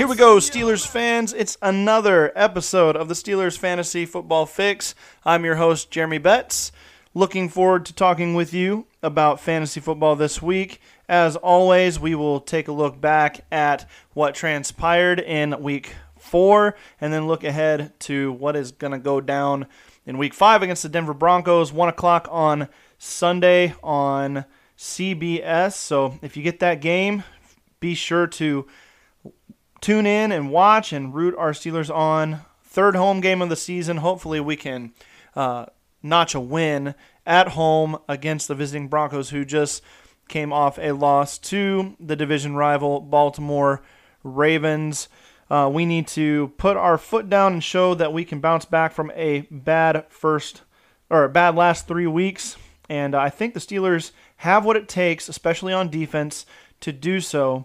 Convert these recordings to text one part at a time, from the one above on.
Here we go, Steelers fans. It's another episode of the Steelers Fantasy Football Fix. I'm your host, Jeremy Betts. Looking forward to talking with you about fantasy football this week. As always, we will take a look back at what transpired in Week 4 and then look ahead to what is going to go down in Week 5 against the Denver Broncos, 1 o'clock on Sunday on CBS. So if you get that game, be sure to tune in and watch and root our Steelers on. Third home game of the season. Hopefully we can notch a win at home against the visiting Broncos, who just came off a loss to the division rival Baltimore Ravens. We need to put our foot down and show that we can bounce back from a bad last 3 weeks. And I think the Steelers have what it takes, especially on defense, to do so.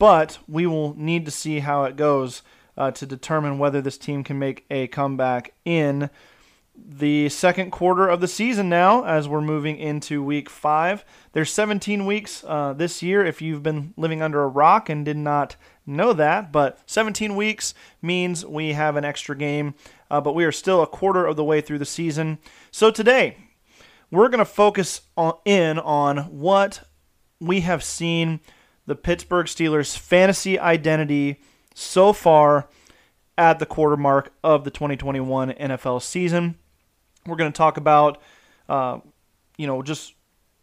But we will need to see how it goes to determine whether this team can make a comeback in the second quarter of the season now, as we're moving into Week 5. There's 17 weeks this year, if you've been living under a rock and did not know that, but 17 weeks means we have an extra game, but we are still a quarter of the way through the season. So today, we're going to focus on what we have seen the Pittsburgh Steelers' fantasy identity so far at the quarter mark of the 2021 NFL season. We're going to talk about, just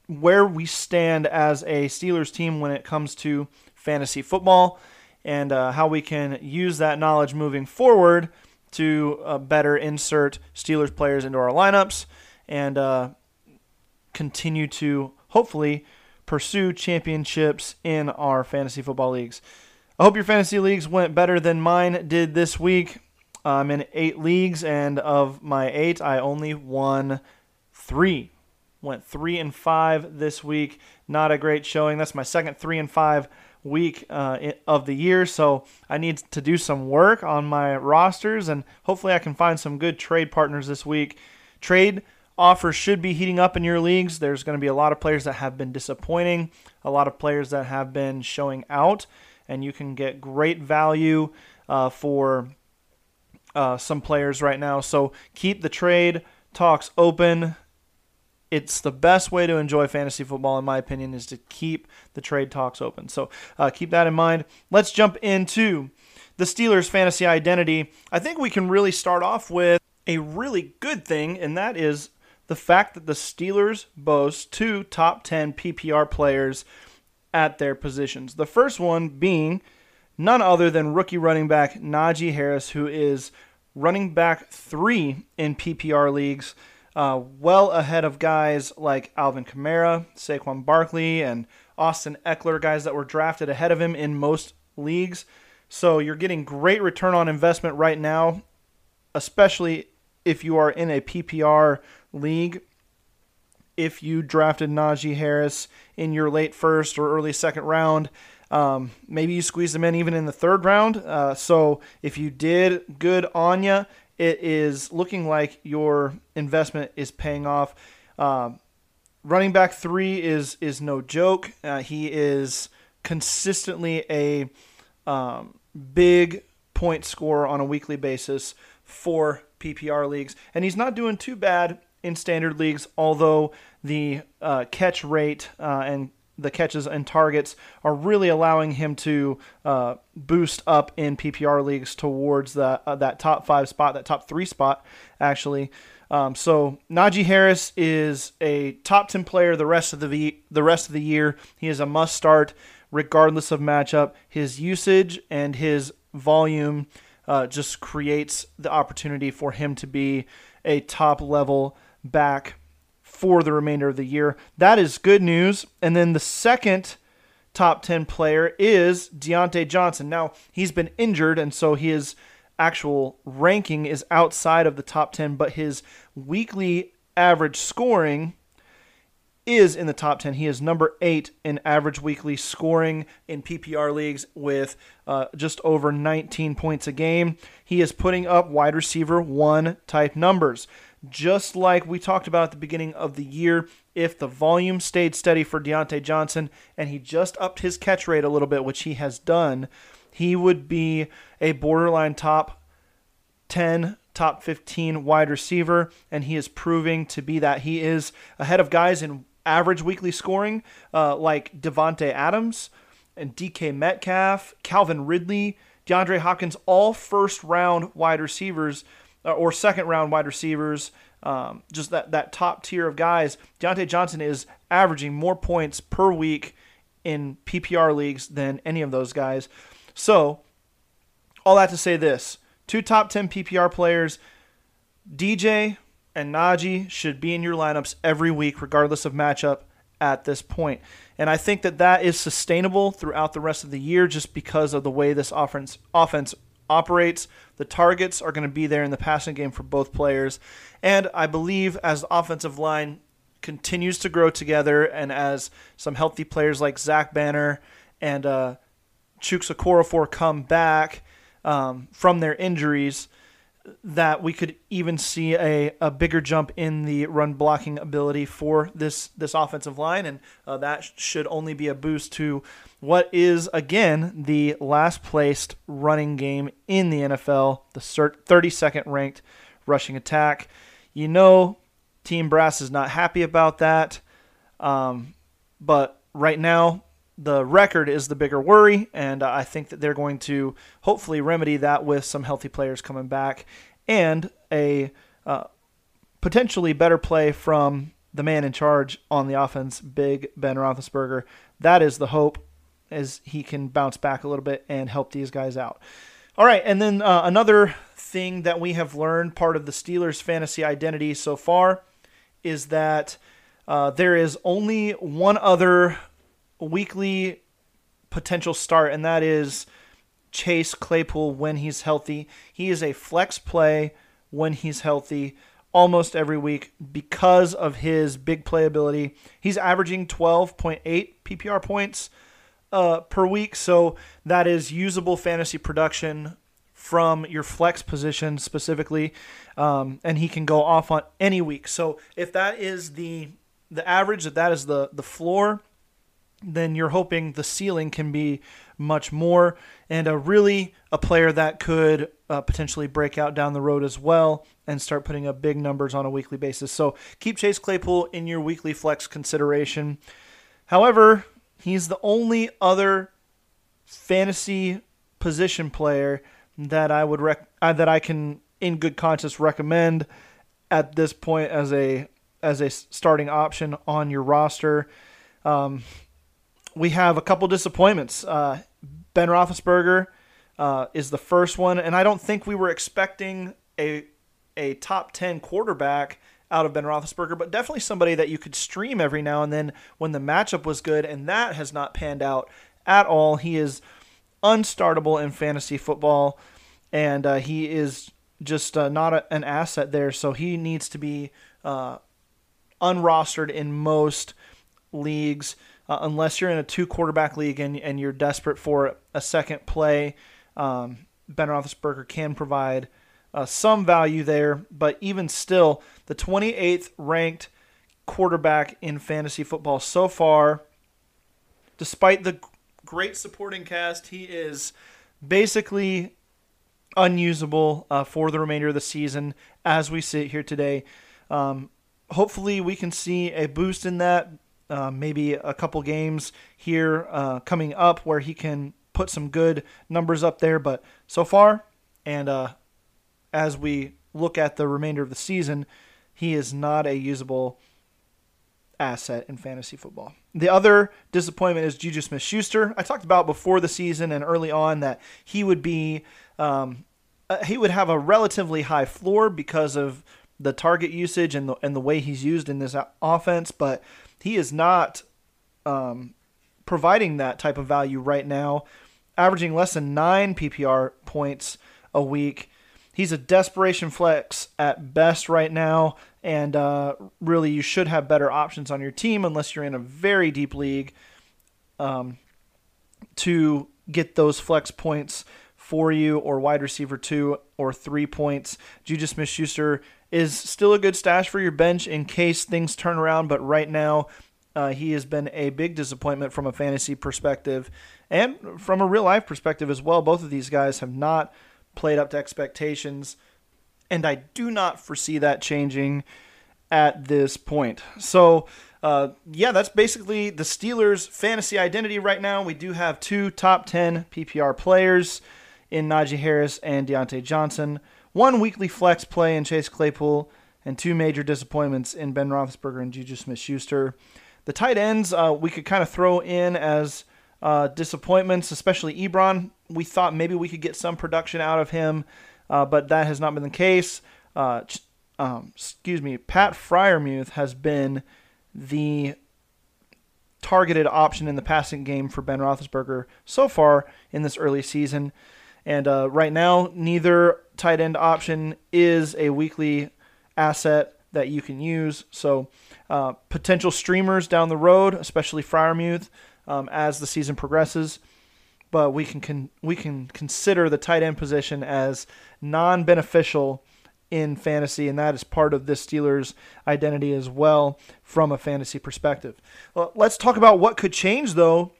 where we stand as a Steelers team when it comes to fantasy football and how we can use that knowledge moving forward to better insert Steelers players into our lineups and continue to hopefully pursue championships in our fantasy football leagues. I hope your fantasy leagues went better than mine did this week. I'm in 8 leagues, and of my 8, I only won 3. Went 3-5 this week. Not a great showing. That's my second 3-5 week of the year, so I need to do some work on my rosters, and hopefully I can find some good trade partners this week. Trade offers should be heating up in your leagues. There's going to be a lot of players that have been disappointing, a lot of players that have been showing out, and you can get great value for some players right now. So keep the trade talks open. It's the best way to enjoy fantasy football, in my opinion, is to keep the trade talks open. So keep that in mind. Let's jump into the Steelers' fantasy identity. I think we can really start off with a really good thing, and that is the fact that the Steelers boast 2 top 10 PPR players at their positions. The first one being none other than rookie running back Najee Harris, who is running back 3 in PPR leagues, well ahead of guys like Alvin Kamara, Saquon Barkley, and Austin Eckler, guys that were drafted ahead of him in most leagues. So you're getting great return on investment right now, especially if you are in a PPR league. If you drafted Najee Harris in your late first or early second round, maybe you squeezed him in even in the third round. So if you did, good on you. It is looking like your investment is paying off. Running back 3 is no joke. He is consistently a big point scorer on a weekly basis for PPR leagues, and he's not doing too bad in standard leagues, although the catch rate and the catches and targets are really allowing him to boost up in PPR leagues towards that top 5 spot, that top 3 spot, actually. So Najee Harris is a top 10 player the rest of the year. He is a must start regardless of matchup. His usage and his volume just creates the opportunity for him to be a top level back for the remainder of the year. That is good news. And then the second top 10 player is Diontae Johnson. Now, he's been injured, and so his actual ranking is outside of the top 10, but his weekly average scoring is in the top 10. He is number 8 in average weekly scoring in PPR leagues with just over 19 points a game. He is putting up wide receiver 1 type numbers. Just like we talked about at the beginning of the year, if the volume stayed steady for Diontae Johnson and he just upped his catch rate a little bit, which he has done, he would be a borderline top 10, top 15 wide receiver, and he is proving to be that. He is ahead of guys in average weekly scoring like Davante Adams and DK Metcalf, Calvin Ridley, DeAndre Hopkins, all first-round wide receivers or second-round wide receivers, just that top tier of guys. Diontae Johnson is averaging more points per week in PPR leagues than any of those guys. So, all that to say this. Two top 10 PPR players, DJ and Najee, should be in your lineups every week regardless of matchup at this point. And I think that is sustainable throughout the rest of the year just because of the way this offense operates. The targets are going to be there in the passing game for both players. And I believe as the offensive line continues to grow together and as some healthy players like Zach Banner and Chuksa Korofor come back from their injuries, that we could even see a bigger jump in the run blocking ability for this offensive line, and that should only be a boost to what is, again, the last placed running game in the NFL, the 32nd ranked rushing attack. You know, Team Brass is not happy about that, but right now the record is the bigger worry, and I think that they're going to hopefully remedy that with some healthy players coming back and a potentially better play from the man in charge on the offense, Big Ben Roethlisberger. That is the hope, as he can bounce back a little bit and help these guys out. All right, and then another thing that we have learned, part of the Steelers' fantasy identity so far, is that there is only one other weekly potential start, and that is Chase Claypool when he's healthy. He is a flex play when he's healthy almost every week because of his big playability. He's averaging 12.8 PPR points per week, so that is usable fantasy production from your flex position specifically, and he can go off on any week. So if that is the average, if that is the floor, then you're hoping the ceiling can be much more, and a player that could potentially break out down the road as well and start putting up big numbers on a weekly basis. So keep Chase Claypool in your weekly flex consideration. However, he's the only other fantasy position player that I would that I can in good conscience recommend at this point as a starting option on your roster. We have a couple disappointments. Ben Roethlisberger is the first one, and I don't think we were expecting a top 10 quarterback out of Ben Roethlisberger, but definitely somebody that you could stream every now and then when the matchup was good, and that has not panned out at all. He is unstartable in fantasy football, and he is just not an asset there, so he needs to be unrostered in most leagues. Unless you're in a two-quarterback league and you're desperate for a second play, Ben Roethlisberger can provide some value there. But even still, the 28th ranked quarterback in fantasy football so far, despite the great supporting cast, he is basically unusable for the remainder of the season as we sit here today. Hopefully we can see a boost in that. Maybe a couple games here coming up where he can put some good numbers up there. But so far, and as we look at the remainder of the season, he is not a usable asset in fantasy football. The other disappointment is Juju Smith-Schuster. I talked about before the season and early on that he would be he would have a relatively high floor because of the target usage and the way he's used in this offense, but he is not providing that type of value right now, averaging less than 9 PPR points a week. He's a desperation flex at best right now, and really you should have better options on your team unless you're in a very deep league to get those flex points for you, or wide receiver 2 or 3 points. Juju Smith-Schuster is still a good stash for your bench in case things turn around, but right now He has been a big disappointment from a fantasy perspective and from a real-life perspective as well. Both of these guys have not played up to expectations, and I do not foresee that changing at this point. So, yeah, that's basically the Steelers' fantasy identity right now. We do have two top 10 PPR players in Najee Harris and Diontae Johnson, one weekly flex play in Chase Claypool, and two major disappointments in Ben Roethlisberger and Juju Smith-Schuster. The tight ends we could kind of throw in as disappointments, especially Ebron. We thought maybe we could get some production out of him, but that has not been the case. Pat Freiermuth has been the targeted option in the passing game for Ben Roethlisberger so far in this early season. And right now, neither tight end option is a weekly asset that you can use. So potential streamers down the road, especially Freiermuth, as the season progresses. But we can consider the tight end position as non-beneficial in fantasy, and that is part of this Steelers identity as well from a fantasy perspective. Well, let's talk about what could change, though,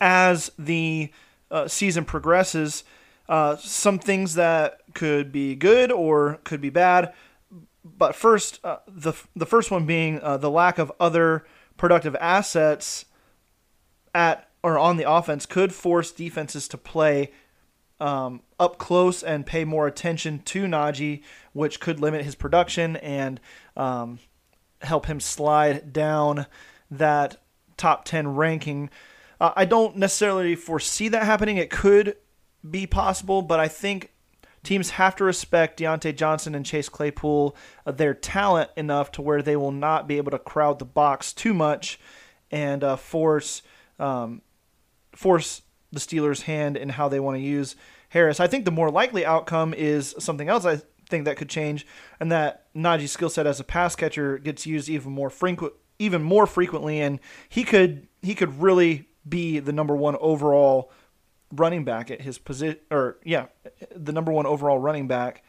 as the season progresses. Some things that could be good or could be bad. But first, the first one being the lack of other productive assets at or on the offense could force defenses to play up close and pay more attention to Najee, which could limit his production and help him slide down that top 10 ranking. I don't necessarily foresee that happening. It could be possible, but I think teams have to respect Diontae Johnson and Chase Claypool, their talent enough to where they will not be able to crowd the box too much and force the Steelers' hand in how they want to use Harris. I think the more likely outcome is something else I think that could change, and that Najee's skill set as a pass catcher gets used even more frequently, and he could really be the number one overall running back at his position, the number one overall running back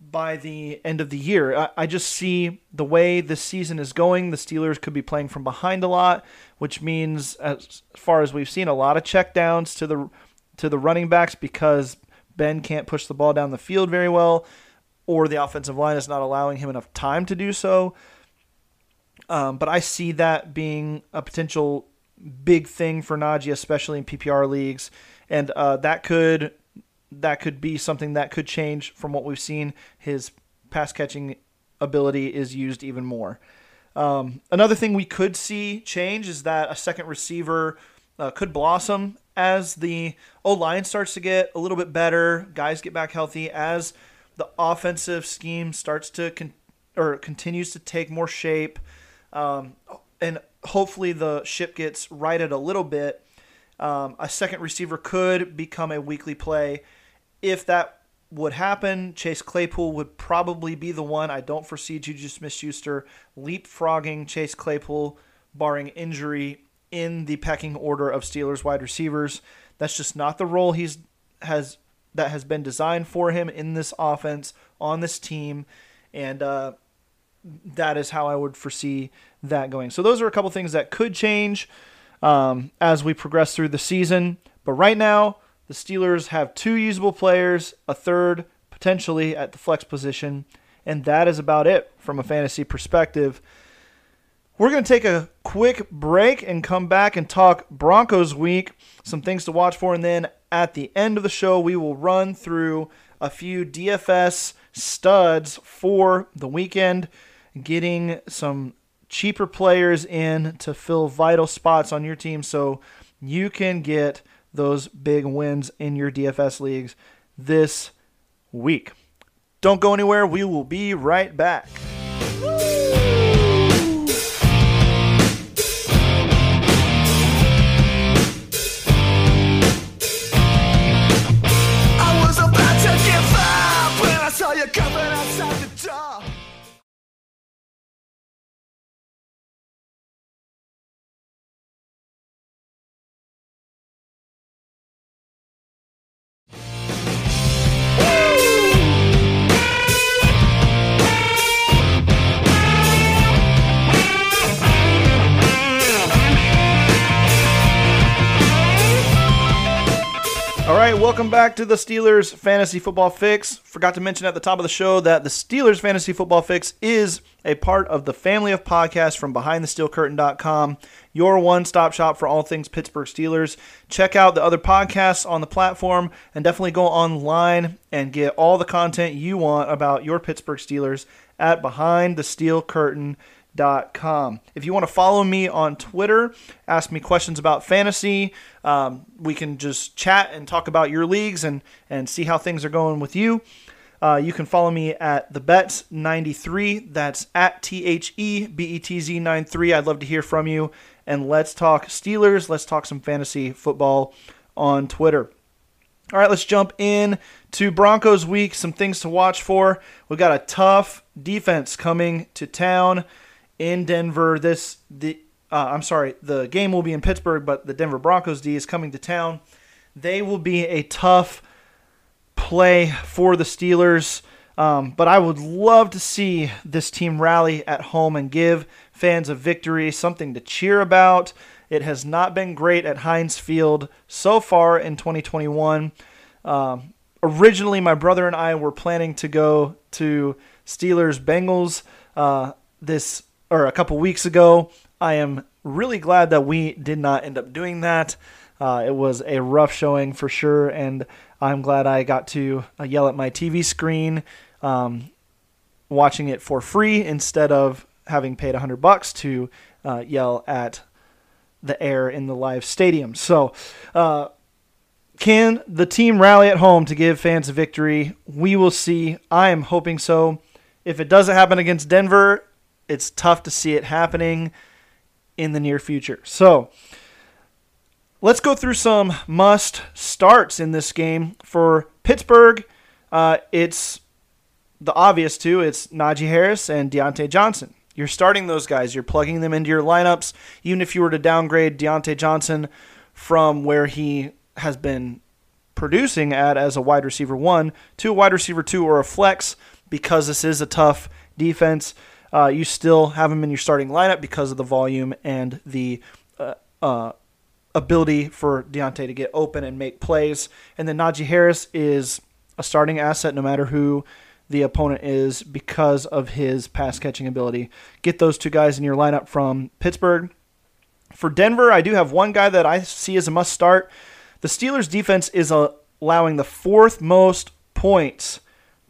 by the end of the year. I just see the way this season is going, the Steelers could be playing from behind a lot, which means, as far as we've seen, a lot of checkdowns to the running backs because Ben can't push the ball down the field very well, or the offensive line is not allowing him enough time to do so. But I see that being a potential big thing for Najee, especially in PPR leagues. And that could be something that could change from what we've seen. His pass-catching ability is used even more. Another thing we could see change is that a second receiver could blossom as the O-line starts to get a little bit better, guys get back healthy, as the offensive scheme starts to continues to take more shape, and hopefully the ship gets righted a little bit. A second receiver could become a weekly play. If that would happen, Chase Claypool would probably be the one. I don't foresee Juju Smith-Schuster leapfrogging Chase Claypool, barring injury, in the pecking order of Steelers wide receivers. That's just not the role that has been designed for him in this offense, on this team, and that is how I would foresee that going. So those are a couple things that could change as we progress through the season. But right now, the Steelers have two usable players, a third potentially at the flex position, and that is about it from a fantasy perspective. We're going to take a quick break and come back and talk Broncos week, some things to watch for, and then at the end of the show, we will run through a few DFS studs for the weekend, getting some cheaper players in to fill vital spots on your team so you can get those big wins in your DFS leagues this week. Don't go anywhere. We will be right back. right, welcome back to the Steelers Fantasy Football Fix. Forgot to mention at the top of the show that the Steelers Fantasy Football Fix is a part of the family of podcasts from BehindTheSteelCurtain.com, your one-stop shop for all things Pittsburgh Steelers. Check out the other podcasts on the platform and definitely go online and get all the content you want about your Pittsburgh Steelers at BehindTheSteelCurtain.com. If you want to follow me on Twitter, ask me questions about fantasy, we can just chat and talk about your leagues and see how things are going with you. You can follow me at TheBets93. That's at TheBetz93. I'd love to hear from you. And let's talk Steelers. Let's talk some fantasy football on Twitter. All right, let's jump in to Broncos week. Some things to watch for. We've got a tough defense coming to town in Denver. The game will be in Pittsburgh, but the Denver Broncos D is coming to town. They will be a tough play for the Steelers, but I would love to see this team rally at home and give fans a victory, something to cheer about. It has not been great at Heinz Field so far in 2021. Originally, my brother and I were planning to go to Steelers-Bengals a couple weeks ago. I am really glad that we did not end up doing that. It was a rough showing for sure, and I'm glad I got to yell at my TV screen, watching it for free instead of having paid $100 to yell at the air in the live stadium. So, can the team rally at home to give fans a victory? We will see. I am hoping so. If it doesn't happen against Denver, it's tough to see it happening in the near future. So let's go through some must starts in this game for Pittsburgh. It's the obvious two. It's Najee Harris and Diontae Johnson. You're starting those guys. You're plugging them into your lineups. Even if you were to downgrade Diontae Johnson from where he has been producing at as a wide receiver one to a wide receiver two or a flex, because this is a tough defense, you still have him in your starting lineup because of the volume and the ability for Diontae to get open and make plays. And then Najee Harris is a starting asset no matter who the opponent is because of his pass-catching ability. Get those two guys in your lineup from Pittsburgh. For Denver, I do have one guy that I see as a must-start. The Steelers' defense is allowing the fourth most points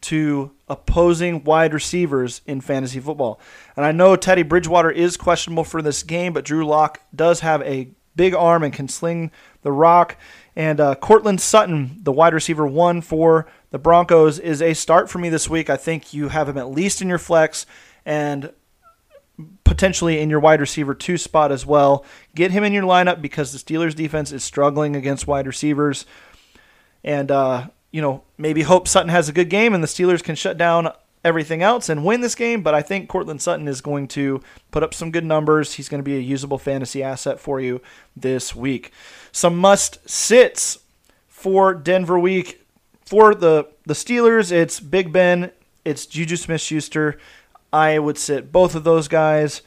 to opposing wide receivers in fantasy football. And I know Teddy Bridgewater is questionable for this game, but Drew Lock does have a big arm and can sling the rock. And Courtland Sutton, the wide receiver one for the Broncos, is a start for me this week. I think you have him at least in your flex and potentially in your wide receiver two spot as well. Get him in your lineup because the Steelers' defense is struggling against wide receivers. And, maybe hope Sutton has a good game and the Steelers can shut down everything else and win this game. But I think Courtland Sutton is going to put up some good numbers. He's going to be a usable fantasy asset for you this week. Some must-sits for Denver week. For the Steelers, it's Big Ben. It's Juju Smith-Schuster. I would sit both of those guys.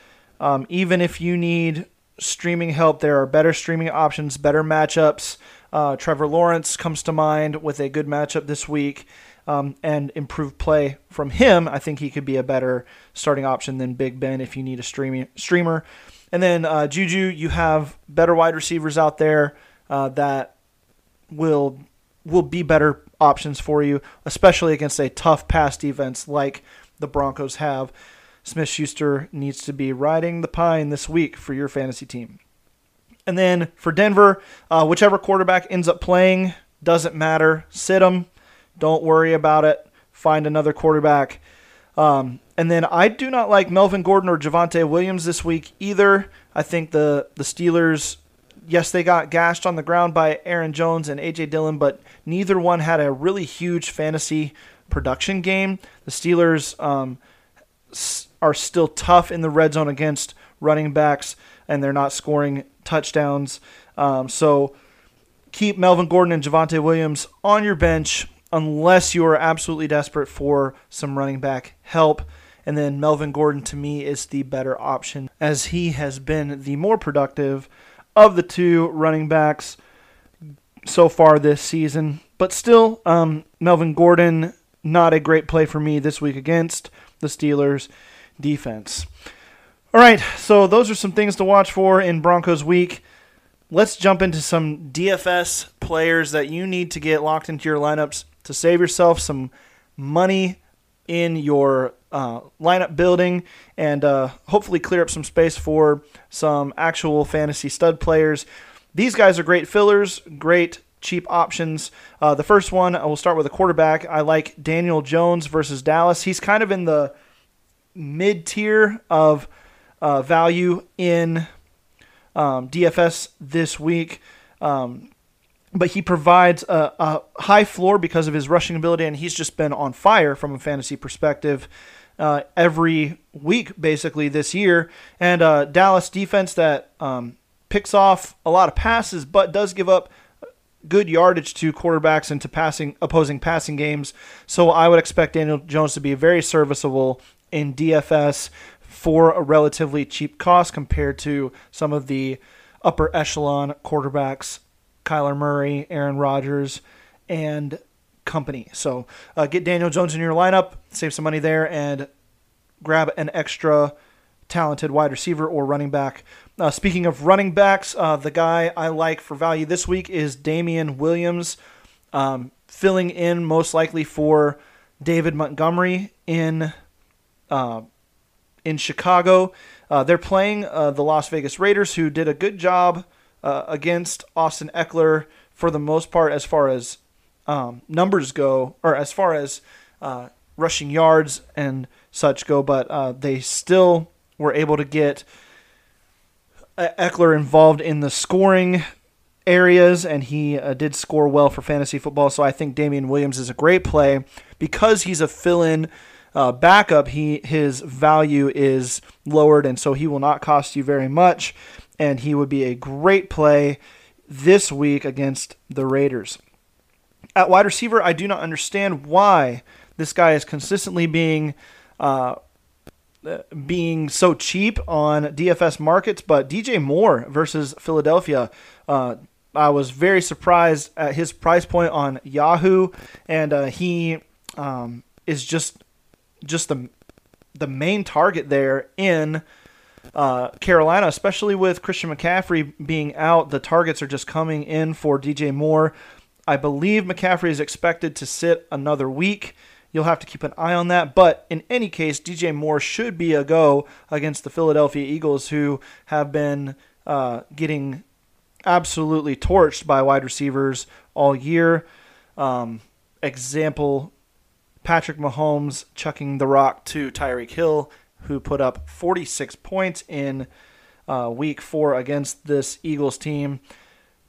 Even if you need streaming help, there are better streaming options, better matchups. Trevor Lawrence comes to mind with a good matchup this week and improved play from him. I think he could be a better starting option than Big Ben if you need a streamer. And then Juju, you have better wide receivers out there that will be better options for you, especially against a tough pass defense like the Broncos have. Smith-Schuster needs to be riding the pine this week for your fantasy team. And then for Denver, whichever quarterback ends up playing, doesn't matter. Sit him. Don't worry about it. Find another quarterback. And then I do not like Melvin Gordon or Javonte Williams this week either. I think the Steelers, yes, they got gashed on the ground by Aaron Jones and A.J. Dillon, but neither one had a really huge fantasy production game. The Steelers are still tough in the red zone against running backs, and they're not scoring touchdowns. So keep Melvin Gordon and Javonte Williams on your bench unless you are absolutely desperate for some running back help. And then Melvin Gordon to me is the better option as he has been the more productive of the two running backs. so far this season. But still, Melvin Gordon, not a great play for me this week against the Steelers defense. All right, so those are some things to watch for in Broncos week. Let's jump into some DFS players that you need to get locked into your lineups to save yourself some money in your lineup building and hopefully clear up some space for some actual fantasy stud players. These guys are great fillers, great cheap options. The first one, I will start with a quarterback. I like Daniel Jones versus Dallas. He's kind of in the mid-tier of value in DFS this week, but he provides a high floor because of his rushing ability, and he's just been on fire from a fantasy perspective every week basically this year. And Dallas defense that picks off a lot of passes but does give up good yardage to quarterbacks and to opposing passing games. So I would expect Daniel Jones to be very serviceable in DFS for a relatively cheap cost compared to some of the upper echelon quarterbacks, Kyler Murray, Aaron Rodgers, and company. So get Daniel Jones in your lineup, save some money there, and grab an extra talented wide receiver or running back. Speaking of running backs, the guy I like for value this week is Damien Williams, filling in most likely for David Montgomery in Chicago. They're playing the Las Vegas Raiders, who did a good job against Austin Eckler for the most part as far as numbers go, or as far as rushing yards and such go, but they still were able to get Eckler involved in the scoring areas, and he did score well for fantasy football. So I think Damien Williams is a great play because he's a fill-in backup. His value is lowered, and so he will not cost you very much, and he would be a great play this week against the Raiders. At wide receiver, I do not understand why this guy is consistently being so cheap on DFS markets, but DJ Moore versus Philadelphia. I was very surprised at his price point on Yahoo, and he is just the main target there in Carolina, especially with Christian McCaffrey being out. The targets are just coming in for DJ Moore. I believe McCaffrey is expected to sit another week. You'll have to keep an eye on that. But in any case, DJ Moore should be a go against the Philadelphia Eagles, who have been getting absolutely torched by wide receivers all year. Example, Patrick Mahomes chucking the rock to Tyreek Hill, who put up 46 points in week 4 against this Eagles team.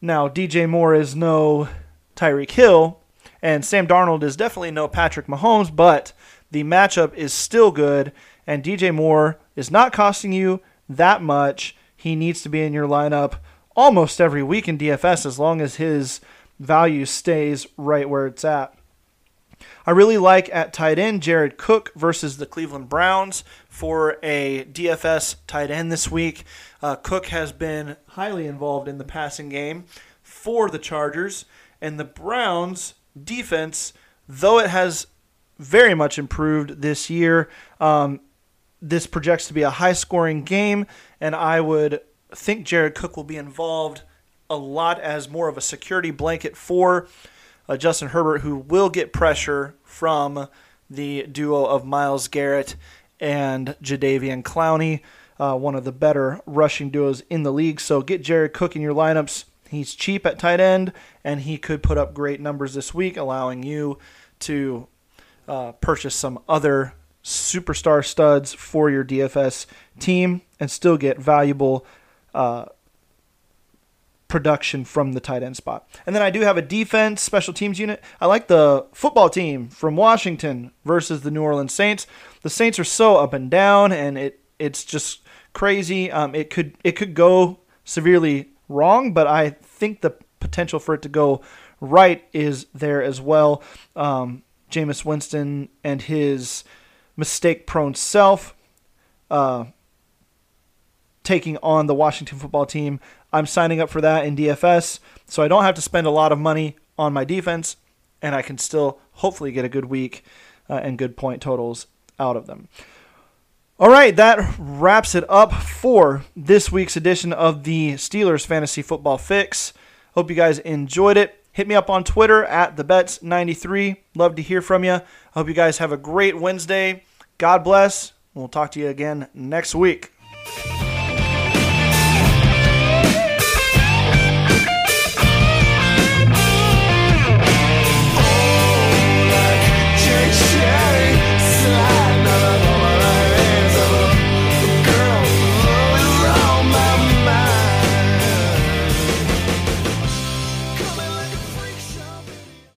Now, DJ Moore is no Tyreek Hill, and Sam Darnold is definitely no Patrick Mahomes, but the matchup is still good, and DJ Moore is not costing you that much. He needs to be in your lineup almost every week in DFS as long as his value stays right where it's at. I really like at tight end Jared Cook versus the Cleveland Browns for a DFS tight end this week. Cook has been highly involved in the passing game for the Chargers, and the Browns defense, though it has very much improved this year, this projects to be a high-scoring game, and I would think Jared Cook will be involved a lot as more of a security blanket for Justin Herbert, who will get pressure from the duo of Myles Garrett and Jadeveon Clowney, one of the better rushing duos in the league. So get Jared Cook in your lineups. He's cheap at tight end, and he could put up great numbers this week, allowing you to purchase some other superstar studs for your DFS team and still get valuable production from the tight end spot. And then I do have a defense special teams unit. I like the football team from Washington versus the New Orleans Saints. The Saints are so up and down, and it's just crazy. It could go severely wrong, but I think the potential for it to go right is there as well. Jameis Winston and his mistake-prone self taking on the Washington football team. I'm signing up for that in DFS, so I don't have to spend a lot of money on my defense, and I can still hopefully get a good week and good point totals out of them. All right, that wraps it up for this week's edition of the Steelers Fantasy Football Fix. Hope you guys enjoyed it. Hit me up on Twitter at TheBets93. Love to hear from you. I hope you guys have a great Wednesday. God bless. We'll talk to you again next week.